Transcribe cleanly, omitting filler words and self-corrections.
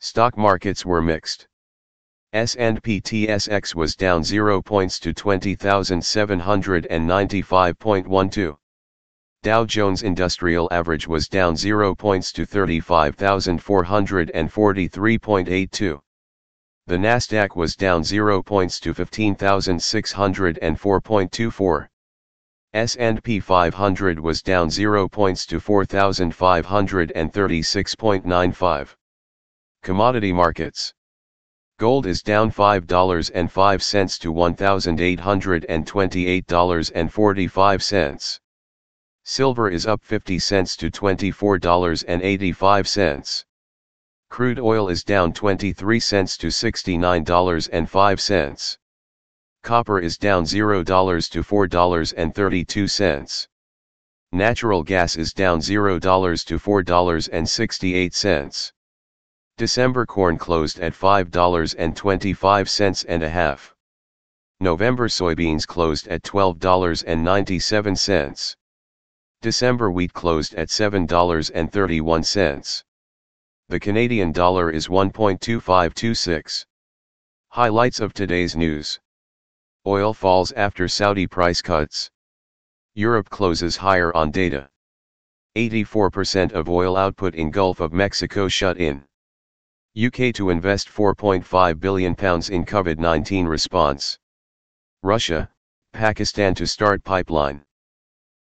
Stock markets were mixed. S&P TSX was down 0 points to 20,795.12. Dow Jones Industrial Average was down 0 points to 35,443.82. The Nasdaq was down 0 points to 15,604.24. S&P 500 was down 0 points to 4,536.95. Commodity markets. Gold is down $5.05 to $1,828.45. Silver is up 50 cents to $24.85. Crude oil is down 23 cents to $69.05. Copper is down $0 to $4.32. Natural gas is down $0 to $4.68. December corn closed at $5.25 and a half. November soybeans closed at $12.97. December wheat closed at $7.31. The Canadian dollar is 1.2526. Highlights of today's news. Oil falls after Saudi price cuts. Europe closes higher on data. 84% of oil output in Gulf of Mexico shut in. UK to invest £4.5 billion in COVID-19 response. Russia, Pakistan to start pipeline.